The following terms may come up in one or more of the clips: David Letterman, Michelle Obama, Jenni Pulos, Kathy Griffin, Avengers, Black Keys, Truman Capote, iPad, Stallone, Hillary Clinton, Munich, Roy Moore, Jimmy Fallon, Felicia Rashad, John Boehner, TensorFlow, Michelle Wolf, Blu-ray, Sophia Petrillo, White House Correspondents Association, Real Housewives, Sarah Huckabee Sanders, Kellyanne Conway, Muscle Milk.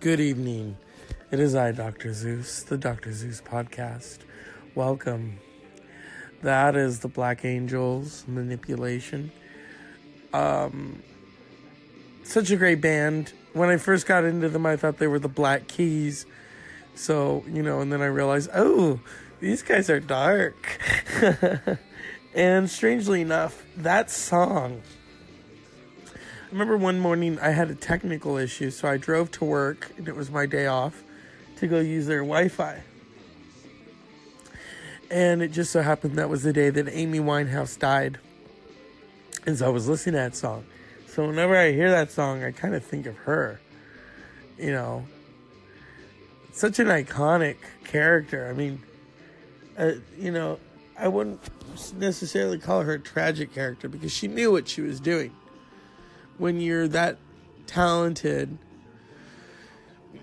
Good evening. It is I, Dr. Zeus, the Dr. Zeus podcast. Welcome. That is the Black Angels manipulation. Such a great band. When I first got into them, I thought they were the Black Keys. So, you know, and then I realized, oh, these guys are dark. And strangely enough, that song, I remember one morning I had a technical issue, so I drove to work, and it was my day off, to go use their Wi-Fi. And it just so happened that was the day that Amy Winehouse died. And so I was listening to that song. So whenever I hear that song, I kind of think of her. You know, such an iconic character. I mean, you know, I wouldn't necessarily call her a tragic character because she knew what she was doing. When you're that talented,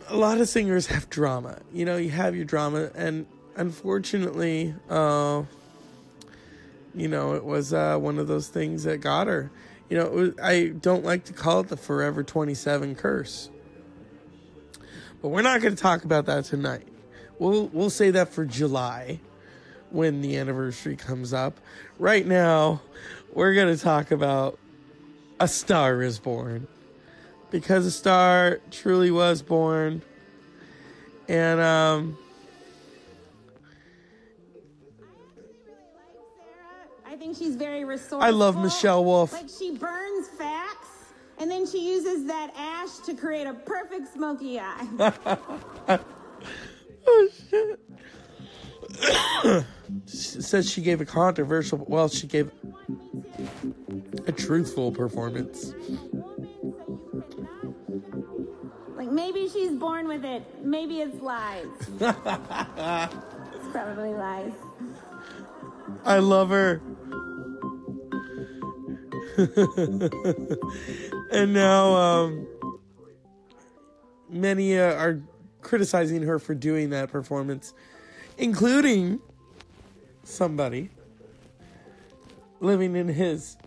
a lot of singers have drama. You know, you have your drama. And unfortunately, you know, it was one of those things that got her. You know, it was, I don't like to call it the Forever 27 curse. But we're not going to talk about that tonight. We'll say that for July when the anniversary comes up. Right now, we're going to talk about A Star Is Born, because a star truly was born. And I think she's very resourceful. I love Michelle Wolf. Like, she burns facts and then she uses that ash to create a perfect smoky eye. Oh shit. She says she gave a controversial, well, she gave a truthful performance. Like, maybe she's born with it. Maybe it's lies. It's probably lies. I love her. And now, many are criticizing her for doing that performance, including somebody living in his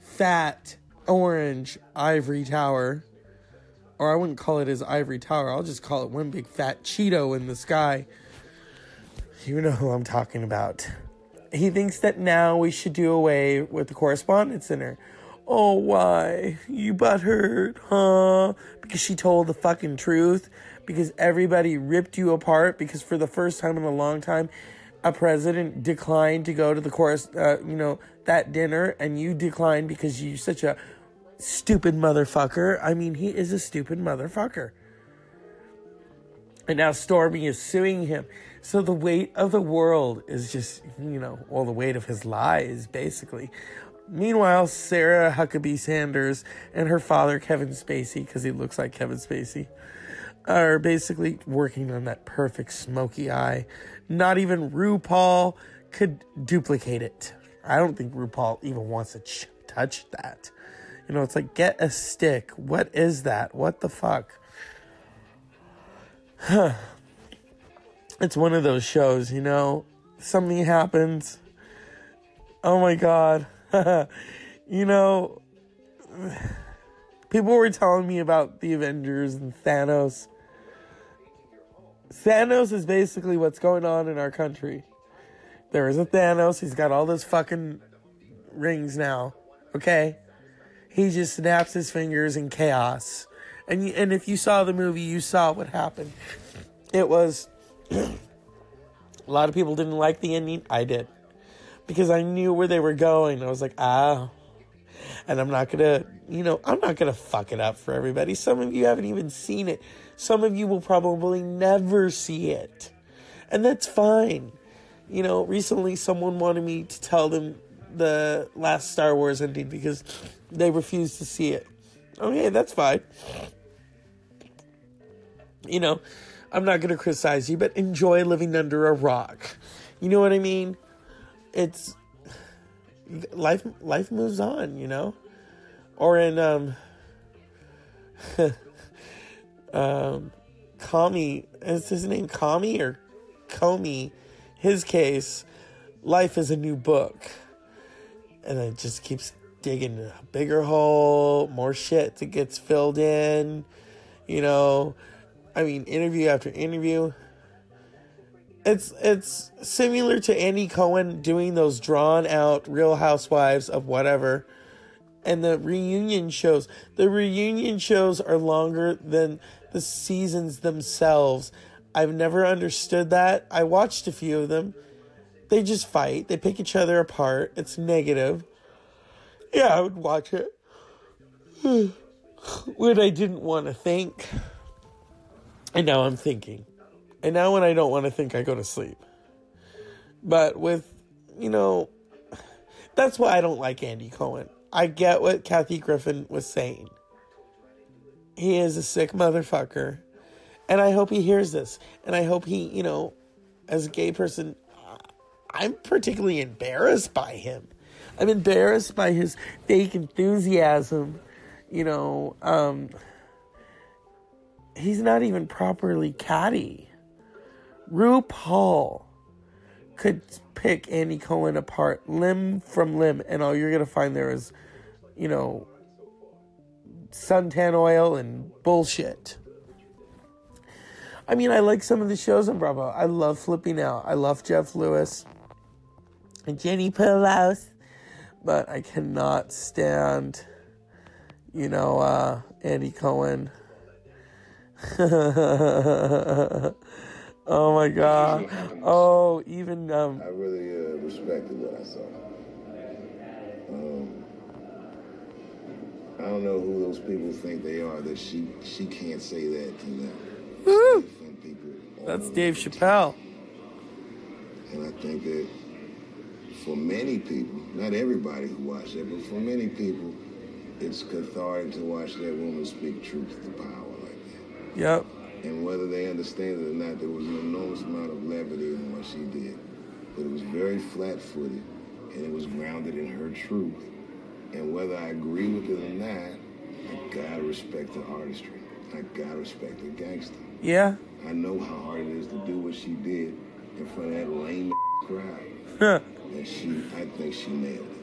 fat orange ivory tower. Or I wouldn't call it his ivory tower. I'll just call it one big fat Cheeto in the sky. You know who I'm talking about. He thinks that now we should do away with the Correspondence Center. Oh, why? You butthurt, huh? Because she told the fucking truth. Because everybody ripped you apart. Because for the first time in a long time, a president declined to go to the that dinner, and you declined because you're such a stupid motherfucker. I mean, he is a stupid motherfucker. And now Stormy is suing him. So the weight of the world is just, you know, all the weight of his lies, basically. Meanwhile, Sarah Huckabee Sanders and her father, Kevin Spacey, because he looks like Kevin Spacey, are basically working on that perfect smoky eye. Not even RuPaul could duplicate it. I don't think RuPaul even wants to touch that. You know, it's like, get a stick. What is that? What the fuck? Huh. It's one of those shows, you know. Something happens. Oh my God. You know, people were telling me about the Avengers and Thanos. Thanos is basically what's going on in our country. There is a Thanos. He's got all those fucking rings now. Okay? He just snaps his fingers in chaos. And if you saw the movie, you saw what happened. It was... a lot of people didn't like the ending. I did. Because I knew where they were going. I was like, ah. And I'm not going to fuck it up for everybody. Some of you haven't even seen it. Some of you will probably never see it. And that's fine. You know, recently someone wanted me to tell them the last Star Wars ending because they refused to see it. Okay, that's fine. You know, I'm not going to criticize you, but enjoy living under a rock. You know what I mean? It's... Life moves on, you know? Or in, Comey, is his name Comey or Comey? His case, life is a new book. And it just keeps digging a bigger hole, more shit that gets filled in, you know? I mean, interview after interview. It's similar to Andy Cohen doing those drawn-out Real Housewives of whatever. And the reunion shows. The reunion shows are longer than the seasons themselves. I've never understood that. I watched a few of them. They just fight. They pick each other apart. It's negative. Yeah, I would watch it when I didn't want to think. And now I'm thinking. And now when I don't want to think, I go to sleep. But with, you know, that's why I don't like Andy Cohen. I get what Kathy Griffin was saying. He is a sick motherfucker. And I hope he hears this. And I hope he, you know, as a gay person, I'm particularly embarrassed by him. I'm embarrassed by his fake enthusiasm. You know, he's not even properly catty. RuPaul could pick Andy Cohen apart limb from limb, and all you're going to find there is, you know, suntan oil and bullshit. I mean, I like some of the shows on Bravo. I love Flipping Out. I love Jeff Lewis and Jenni Pulos, but I cannot stand, you know, Andy Cohen. Oh my God! Oh, even I really respected what I saw. I don't know who those people think they are. That she can't say that to them. Woo! That's Dave Chappelle. And I think that for many people, not everybody who watched it, but for many people, it's cathartic to watch that woman speak truth to power like that. Yep. And whether they understand it or not, there was an enormous amount of levity in what she did. But it was very flat-footed, and it was grounded in her truth. And whether I agree with it or not, I gotta respect her artistry. I gotta respect her gangster. Yeah. I know how hard it is to do what she did in front of that lame crowd. And I think she nailed it.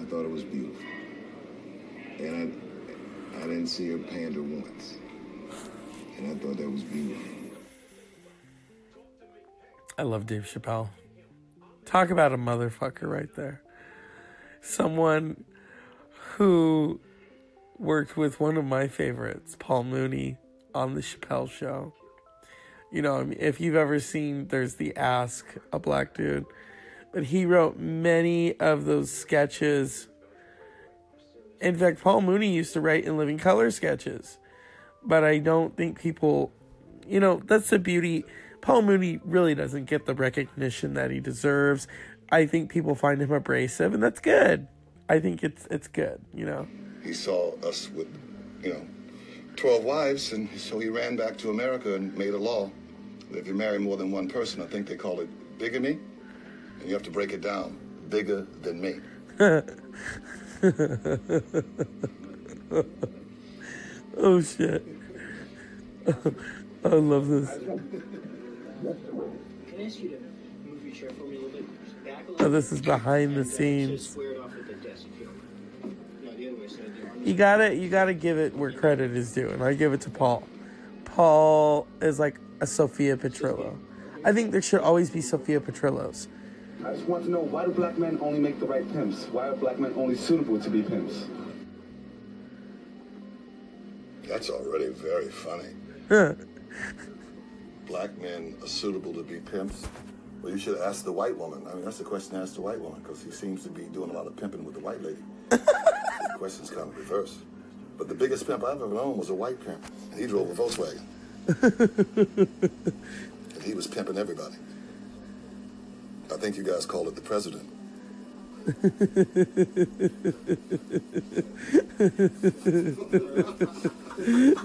I thought it was beautiful. And I didn't see her pander once. And I thought that was beautiful. I love Dave Chappelle. Talk about a motherfucker right there. Someone who worked with one of my favorites, Paul Mooney, on the Chappelle Show. You know, if you've ever seen, there's the Ask a Black Dude. But he wrote many of those sketches. In fact, Paul Mooney used to write in Living Color sketches. But I don't think people, you know, that's the beauty. Paul Mooney really doesn't get the recognition that he deserves. I think people find him abrasive, and that's good. I think it's good, you know. He saw us with, you know, 12 wives, and so he ran back to America and made a law that if you marry more than one person, I think they call it bigamy, and you have to break it down bigger than me. Oh, shit. I love this. Can I ask you to move your chair for me a little bit? Back a little. Oh, this is behind the scenes. You gotta give it where credit is due, and I give it to Paul. Paul is like a Sophia Petrillo. I think there should always be Sophia Petrillos. I just want to know, why do black men only make the right pimps? Why are black men only suitable to be pimps? That's already very funny. Black men are suitable to be pimps. Well, you should ask the white woman. I mean, that's the question to ask the white woman, because he seems to be doing a lot of pimping with the white lady. The question's kind of reverse. But the biggest pimp I've ever known was a white pimp, and he drove a Volkswagen. And he was pimping everybody. I think you guys called it the president.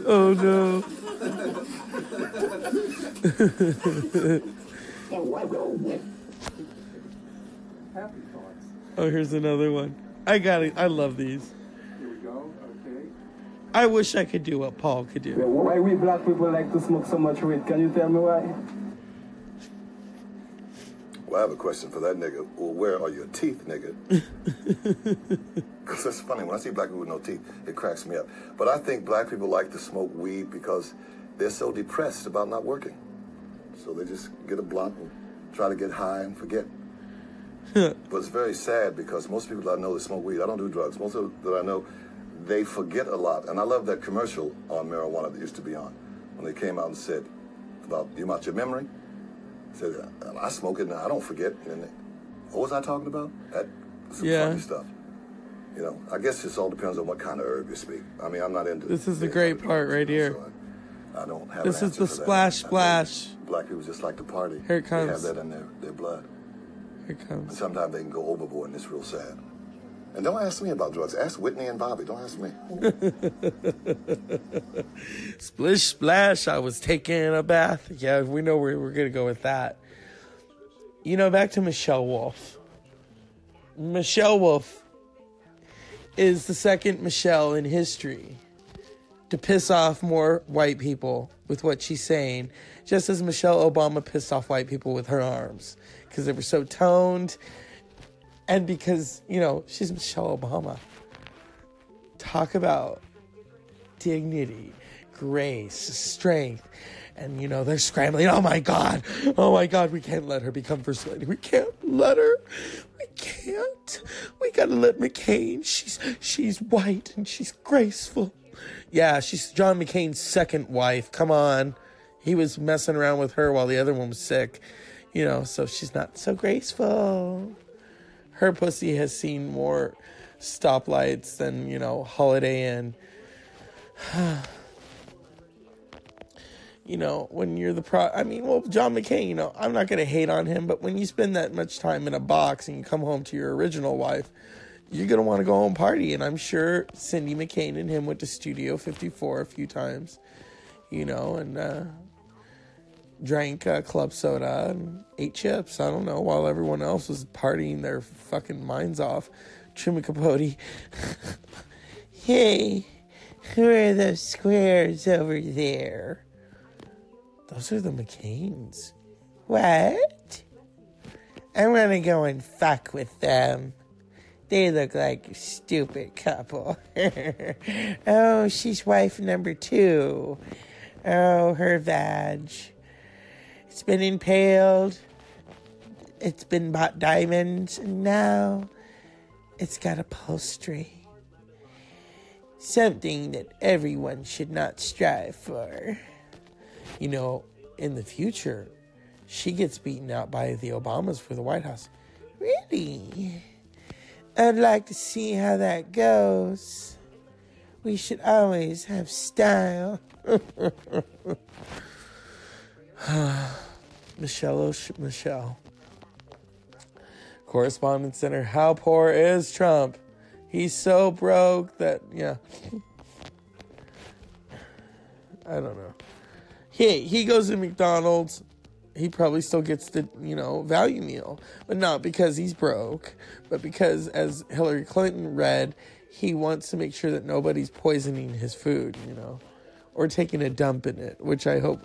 Oh no. Oh, here's another one. I got it. I love these. Here we go. Okay. I wish I could do what Paul could do. Yeah, why we black people like to smoke so much weed? Can you tell me why? Well, I have a question for that nigga. Well, where are your teeth, nigga? Because that's funny. When I see black people with no teeth, it cracks me up. But I think black people like to smoke weed because they're so depressed about not working. So they just get a blunt and try to get high and forget. But it's very sad because most people I know that smoke weed, I don't do drugs. Most of that I know, they forget a lot. And I love that commercial on marijuana that used to be on when they came out and said about you about your memory. I said, I smoke it now, I don't forget. And they, what was I talking about? That's some funny stuff. You know, I guess it all depends on what kind of herb you speak. I mean, I'm not into this. This is the great part right here. So I don't have this an is the splash that. Splash. Black people just like to party. Here it comes. They have that in their blood. Here it comes. And sometimes they can go overboard, and it's real sad. And don't ask me about drugs. Ask Whitney and Bobby. Don't ask me. Splish, splash. I was taking a bath. Yeah, we know we're going to go with that. You know, back to Michelle Wolf. Michelle Wolf is the second Michelle in history to piss off more white people with what she's saying, just as Michelle Obama pissed off white people with her arms because they were so toned. And because, you know, she's Michelle Obama. Talk about dignity, grace, strength. And, you know, they're scrambling. Oh, my God. Oh, my God. We can't let her become First Lady. We can't let her. We can't. We got to let McCain. She's white and she's graceful. Yeah, she's John McCain's second wife. Come on. He was messing around with her while the other one was sick. You know, so she's not so graceful. Her pussy has seen more stoplights than, you know, Holiday Inn. You know, when you're the John McCain, you know, I'm not going to hate on him, but when you spend that much time in a box and you come home to your original wife, you're going to want to go home party. And I'm sure Cindy McCain and him went to Studio 54 a few times, you know, and drank club soda and ate chips, I don't know, while everyone else was partying their fucking minds off. Truman Capote. Hey, who are those squares over there? Those are the McCains. What? I'm gonna go and fuck with them. They look like a stupid couple. Oh, she's wife number 2. Oh, her vag. It's been impaled. It's been bought diamonds. And now it's got upholstery. Something that everyone should not strive for. You know, in the future, she gets beaten out by the Obamas for the White House. Really? I'd like to see how that goes. We should always have style. Michelle. Correspondence Center. How poor is Trump? He's so broke that, yeah. I don't know. He goes to McDonald's. He probably still gets the, you know, value meal. But not because he's broke. But because, as Hillary Clinton read, he wants to make sure that nobody's poisoning his food, you know. Or taking a dump in it. Which I hope,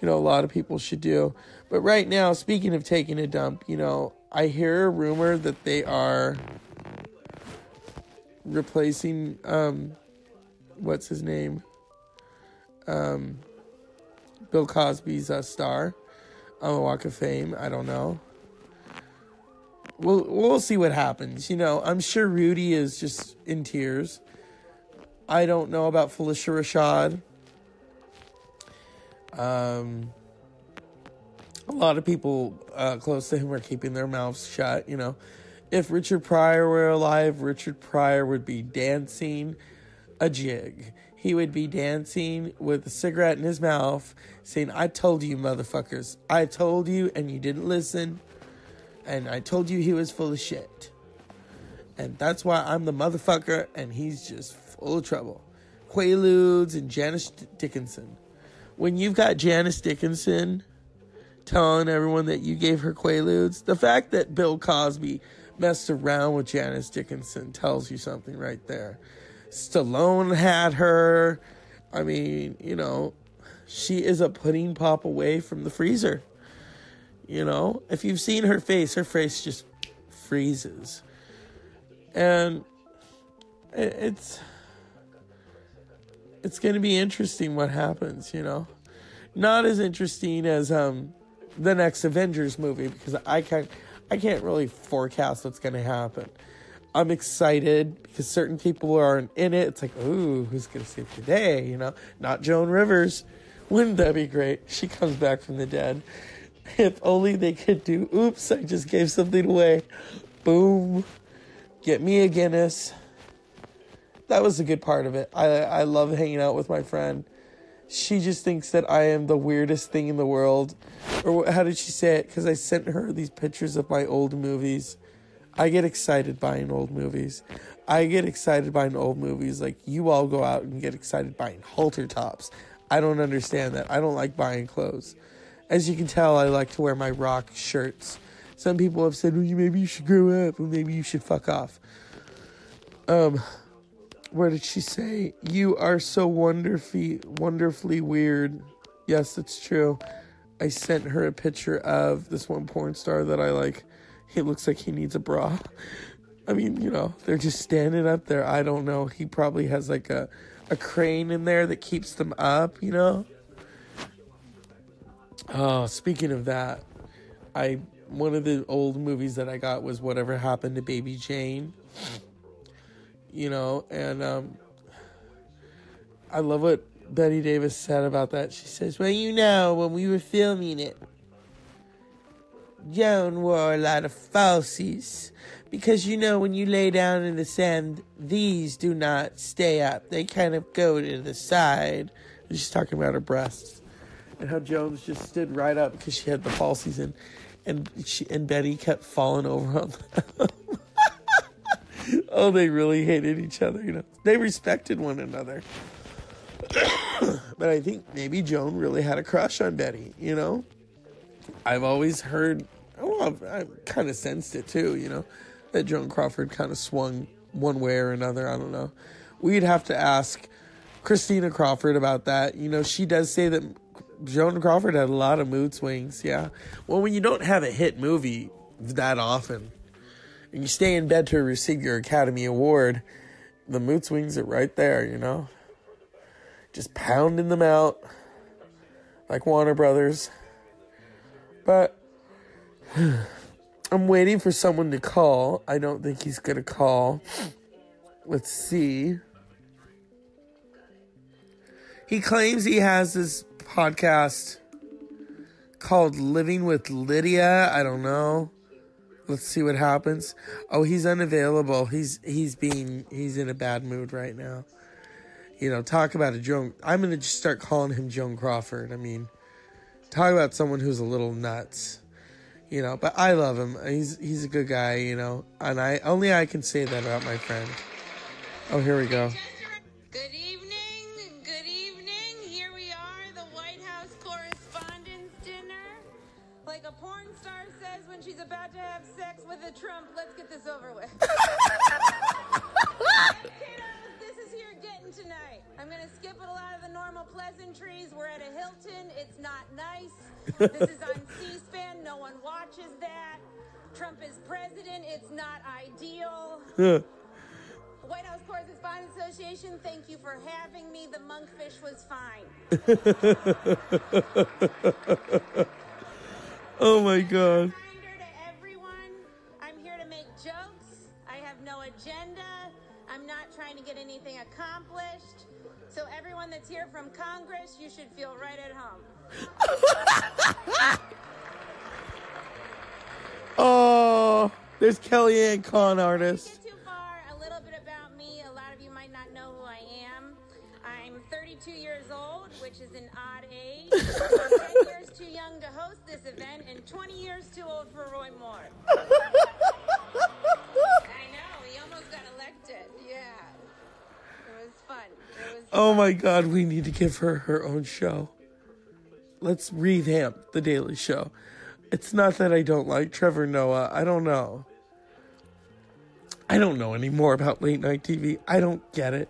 you know, a lot of people should do. But right now, speaking of taking a dump, you know, I hear a rumor that they are replacing, what's his name? Bill Cosby's star on the Walk of Fame. I don't know. We'll see what happens. You know, I'm sure Rudy is just in tears. I don't know about Felicia Rashad. A lot of people close to him are keeping their mouths shut, you know. If Richard Pryor were alive, Richard Pryor would be dancing a jig. He would be dancing with a cigarette in his mouth, saying, I told you, motherfuckers. I told you, and you didn't listen. And I told you he was full of shit. And that's why I'm the motherfucker, and he's just full of trouble. Quaaludes and Janice Dickinson. When you've got Janice Dickinson telling everyone that you gave her Quaaludes, the fact that Bill Cosby messed around with Janice Dickinson tells you something right there. Stallone had her. I mean, you know, she is a pudding pop away from the freezer. You know, if you've seen her face just freezes. And it's going to be interesting what happens, you know. Not as interesting as the next Avengers movie, because I can't really forecast what's going to happen. I'm excited because certain people aren't in it. It's like, ooh, who's going to see it today? You know, not Joan Rivers. Wouldn't that be great? She comes back from the dead. If only they could do, oops, I just gave something away. Boom. Get me a Guinness. That was a good part of it. I love hanging out with my friend. She just thinks that I am the weirdest thing in the world. Or how did she say it? Because I sent her these pictures of my old movies. I get excited buying old movies. I get excited buying old movies. Like, you all go out and get excited buying halter tops. I don't understand that. I don't like buying clothes. As you can tell, I like to wear my rock shirts. Some people have said, well, maybe you should grow up. Or maybe you should fuck off. Where did she say? You are so wonderfully weird. Yes, it's true. I sent her a picture of this one porn star that I like. He looks like he needs a bra. I mean, you know, they're just standing up there. I don't know. He probably has like a crane in there that keeps them up, you know? Oh, speaking of that, one of the old movies that I got was Whatever Happened to Baby Jane. You know, and I love what Betty Davis said about that. She says, well, you know, when we were filming it, Joan wore a lot of falsies. Because, you know, when you lay down in the sand, these do not stay up. They kind of go to the side. And she's talking about her breasts. And how Joan's just stood right up because she had the falsies in. And Betty kept falling over on them. Oh, they really hated each other, you know. They respected one another. But I think maybe Joan really had a crush on Betty, you know. I've always heard, I've kind of sensed it too, you know, that Joan Crawford kind of swung one way or another. I don't know. We'd have to ask Christina Crawford about that. You know, she does say that Joan Crawford had a lot of mood swings, yeah. Well, when you don't have a hit movie that often, and you stay in bed to receive your Academy Award, the mood swings are right there, you know? Just pounding them out, like Warner Brothers. But I'm waiting for someone to call. I don't think he's going to call. Let's see. He claims he has this podcast called Living with Lydia. I don't know. Let's see what happens. Oh, he's unavailable. He's in a bad mood right now. You know, talk about a Joan. I'm going to just start calling him Joan Crawford. I mean, talk about someone who's a little nuts, you know, but I love him. He's a good guy, you know, and I can say that about my friend. Oh, here we go. Good evening. Here we are, the White House Correspondents' Dinner. Like a porn star says when she's about to have sex with a Trump, let's get this over with. Tonight. I'm going to skip a lot of the normal pleasantries. We're at a Hilton. It's not nice. This is on C-SPAN. No one watches that. Trump is president. It's not ideal. White House Correspondents Association, thank you for having me. The monkfish was fine. Oh, my God. Reminder to everyone, I'm here to make jokes. I have no agenda. I'm not trying to get anything accomplished. So everyone that's here from Congress, you should feel right at home. Oh, there's Kellyanne, con artist. Get too far. A little bit about me. A lot of you might not know who I am. I'm 32 years old, which is an odd age. I'm 10 years too young to host this event, and 20 years too old for Roy Moore. Oh my God, we need to give her own show. Let's revamp The Daily Show. It's not that I don't like Trevor Noah. I don't know. I don't know anymore about late night TV. I don't get it.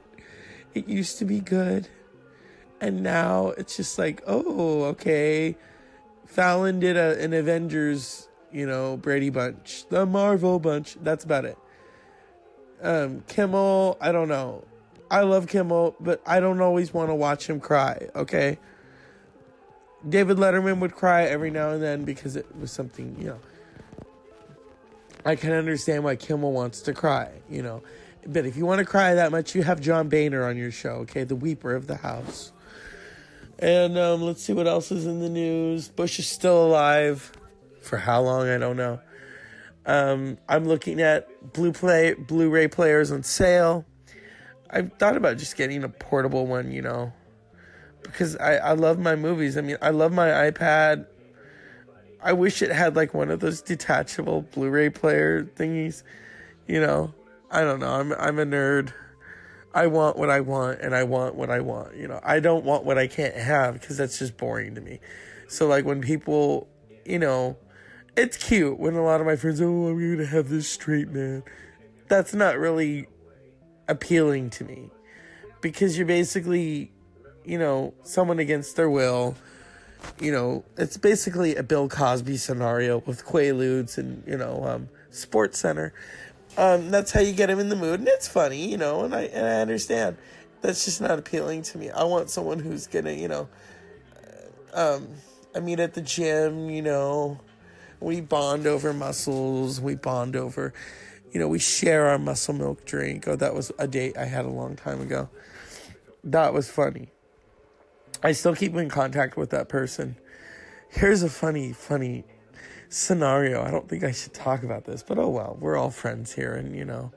It used to be good. And now it's just like, oh, okay. Fallon did an Avengers, you know, Brady Bunch. The Marvel Bunch. That's about it. Kimmel, I don't know. I love Kimmel, but I don't always want to watch him cry, okay? David Letterman would cry every now and then because it was something, you know. I can understand why Kimmel wants to cry, you know. But if you want to cry that much, you have John Boehner on your show, okay? The weeper of the house. And let's see what else is in the news. Bush is still alive. For how long, I don't know. I'm looking at Blu-ray players on sale. I've thought about just getting a portable one, you know. Because I love my movies. I mean, I love my iPad. I wish it had, like, one of those detachable Blu-ray player thingies. You know, I don't know. I'm a nerd. I want what I want, and I want what I want. You know, I don't want what I can't have, because that's just boring to me. So, like, when people, you know, it's cute when a lot of my friends, oh, I'm going to have this straight man. That's not really appealing to me. Because you're basically, you know, someone against their will. You know, it's basically a Bill Cosby scenario with Quaaludes and, you know, Sports Center. That's how you get him in the mood, and it's funny, you know, and I understand. That's just not appealing to me. I want someone who's gonna, you know, I meet at the gym, you know, we bond over muscles, we bond over, you know, we share our muscle milk drink. Oh, that was a date I had a long time ago. That was funny. I still keep in contact with that person. Here's a funny scenario. I don't think I should talk about this, but oh well, we're all friends here, and you know,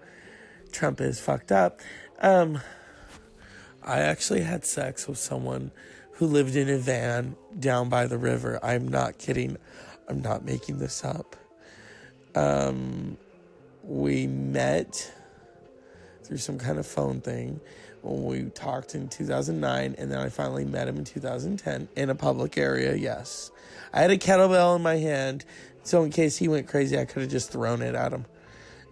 Trump is fucked up. I actually had sex with someone who lived in a van down by the river. I'm not kidding. I'm not making this up. We met through some kind of phone thing when we talked in 2009, and then I finally met him in 2010 in a public area. Yes, I had a kettlebell in my hand, so in case he went crazy, I could have just thrown it at him.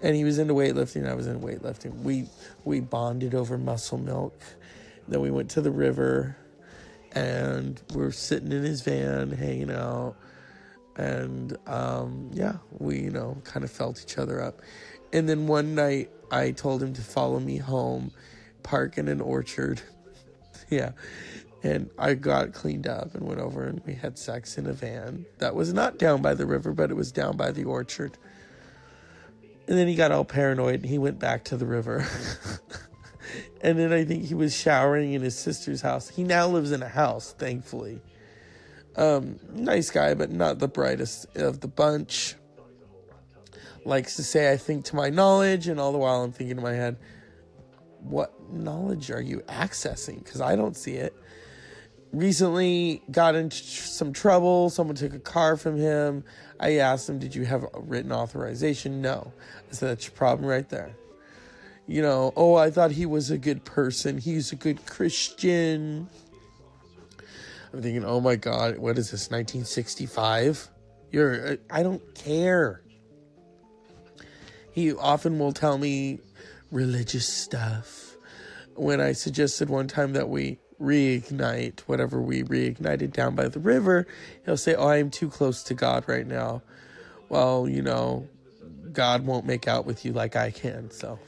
And he was into weightlifting, I was into weightlifting. We bonded over muscle milk. Then we went to the river, and we're sitting in his van hanging out, and yeah, we, you know, kind of felt each other up. And then one night I told him to follow me home, park in an orchard. Yeah. And I got cleaned up and went over, and we had sex in a van that was not down by the river, but it was down by the orchard. And then he got all paranoid and he went back to the river. And then I think he was showering in his sister's house. He now lives in a house, thankfully. Nice guy, but not the brightest of the bunch. Likes to say, I think to my knowledge, and all the while I'm thinking in my head, what knowledge are you accessing? Because I don't see it. Recently got into some trouble. Someone took a car from him. I asked him, did you have a written authorization? No. I said, that's your problem right there. You know, oh, I thought he was a good person. He's a good Christian. I'm thinking, oh my God, what is this, 1965? I don't care. He often will tell me religious stuff. When I suggested one time that we reignite whatever we reignited down by the river, he'll say, oh, I'm too close to God right now. Well, you know, God won't make out with you like I can. So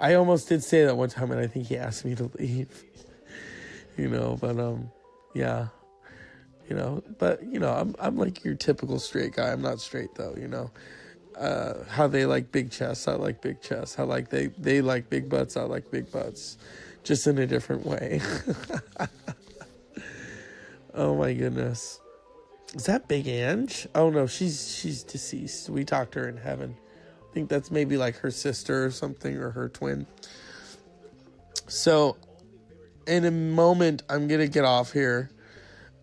I almost did say that one time, and I think he asked me to leave. You know, but yeah, you know, but you know, I'm like your typical straight guy. I'm not straight though, you know. How they like big chests, I like big chests. How like they like big butts, I like big butts. Just in a different way. Oh my goodness. Is that Big Ange? Oh no, she's deceased. We talked to her in heaven. I think that's maybe like her sister or something, or her twin. So in a moment I'm gonna get off here,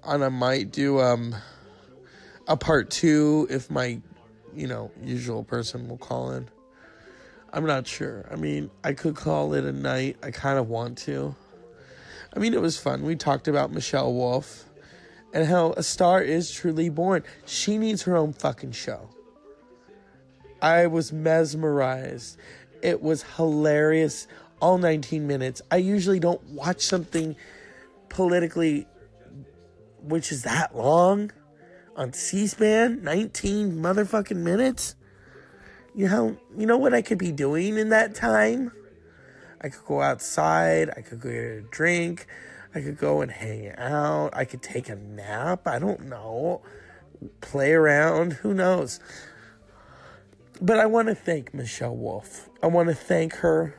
and I might do a part two if my, you know, usual person will call in. I'm not sure. I mean, I could call it a night. I kind of want to. I mean, it was fun. We talked about Michelle Wolf and how a star is truly born. She needs her own fucking show. I was mesmerized. It was hilarious. All 19 minutes. I usually don't watch something politically which is that long. On C-SPAN, 19 motherfucking minutes? You know what I could be doing in that time? I could go outside. I could go get a drink. I could go and hang out. I could take a nap. I don't know. Play around. Who knows? But I want to thank Michelle Wolf. I want to thank her.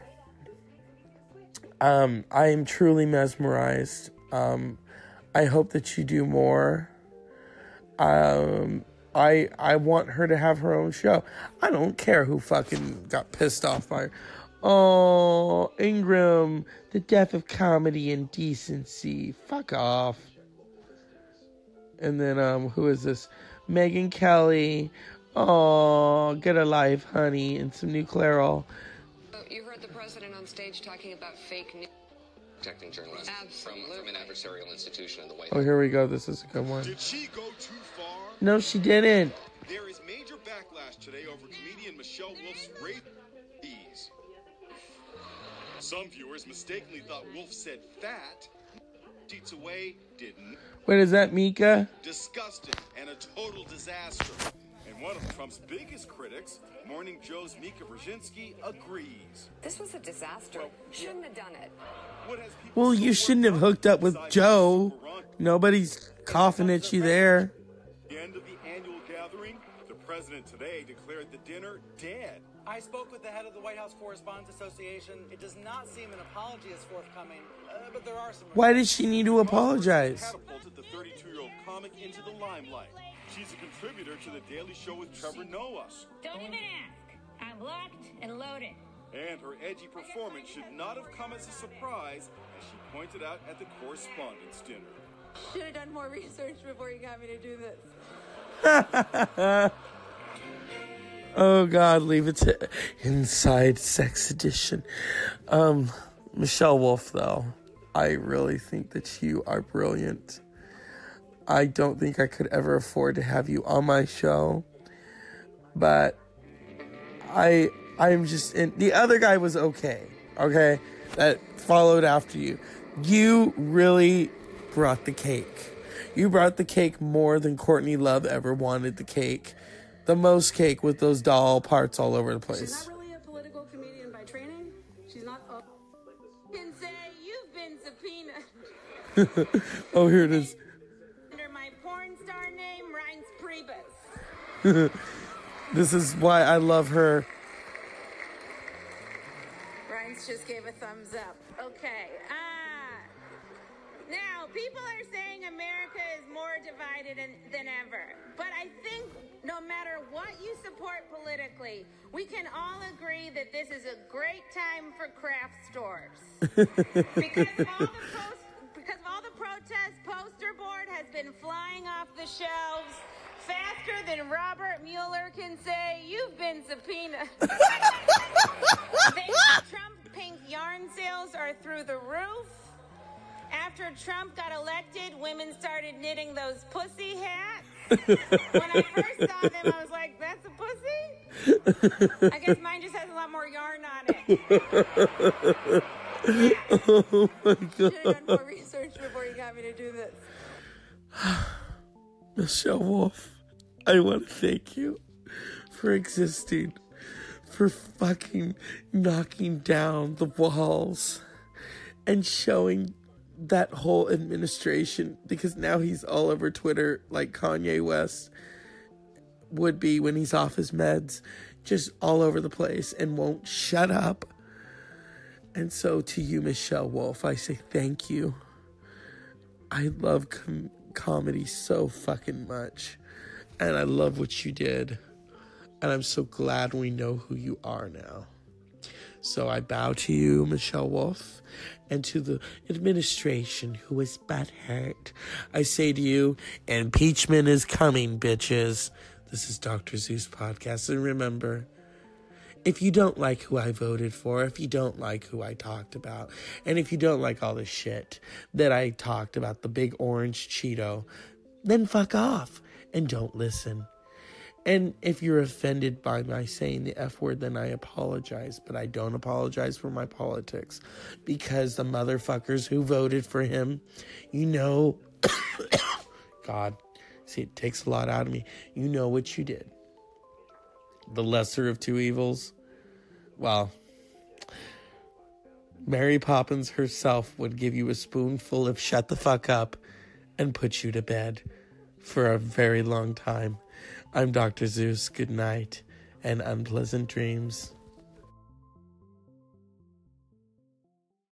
I am truly mesmerized. I hope that you do more. I want her to have her own show. I don't care who fucking got pissed off by her. Oh, Ingram, the death of comedy and decency. Fuck off. And then, who is this? Megyn Kelly. Oh, get a life, honey. And some new Clairol. You heard the president on stage talking about fake news. Protecting journalists from an adversarial institution in the White House. Oh, here we go. This is a good one. Did she go too far? No, she didn't. There is major backlash today over comedian Michelle Wolf's rape. Some viewers mistakenly thought Wolf said fat. Deets away didn't. What is that, Mika? Disgusting and a total disaster. And one of Trump's biggest critics, Morning Joe's Mika Brzezinski, agrees. This was a disaster. Shouldn't have done it. Well, you shouldn't have hooked up with Joe. Nobody's coughing at you there. At the end of the annual gathering, the president today declared the dinner dead. I spoke with the head of the White House Correspondents Association. It does not seem an apology is forthcoming, but there are some... Why does she need to apologize? ...catapulted the 32-year-old comic into the limelight. She's a contributor to The Daily Show with Trevor Noah. Don't even ask. I'm locked and loaded. And her edgy performance should not have come as a surprise, as she pointed out at the correspondents' dinner. Should have done more research before you got me to do this. Oh, God, leave it to Inside Sex Edition. Michelle Wolf, though, I really think that you are brilliant. I don't think I could ever afford to have you on my show. But I'm just... the other guy was okay? That followed after you. You really brought the cake. You brought the cake more than Courtney Love ever wanted the cake. The most cake with those doll parts all over the place. She's not really a political comedian by training. She's not a... can say you've been subpoenaed. Oh, here it is. Under my porn star name, Reince Priebus. This is why I love her. Reince just gave a thumbs up. Okay. Now, people are saying America is more divided than ever. But I think... no matter what you support politically, we can all agree that this is a great time for craft stores. because of all the protests, poster board has been flying off the shelves faster than Robert Mueller can say, you've been subpoenaed. Trump pink yarn sales are through the roof. After Trump got elected, women started knitting those pussy hats. When I first saw them, I was like, that's a pussy? I guess mine just has a lot more yarn on it. Yeah. Oh, my God. You should have done more research before you got me to do this. Michelle Wolf, I want to thank you for existing, for fucking knocking down the walls and showing that whole administration, because now he's all over Twitter like Kanye West would be when he's off his meds, just all over the place and won't shut up. And so to you, Michelle Wolf, I say thank you. I love comedy so fucking much, and I love what you did, and I'm so glad we know who you are now. So I bow to you, Michelle Wolf, and to the administration who is butthurt. I say to you, impeachment is coming, bitches. This is Dr. Zeus Podcast. And remember, if you don't like who I voted for, if you don't like who I talked about, and if you don't like all the shit that I talked about, the big orange Cheeto, then fuck off and don't listen. And if you're offended by my saying the F word, then I apologize. But I don't apologize for my politics, because the motherfuckers who voted for him, you know, God, see, it takes a lot out of me. You know what you did. The lesser of two evils. Well, Mary Poppins herself would give you a spoonful of shut the fuck up and put you to bed for a very long time. I'm Dr. Zeus. Good night and unpleasant dreams.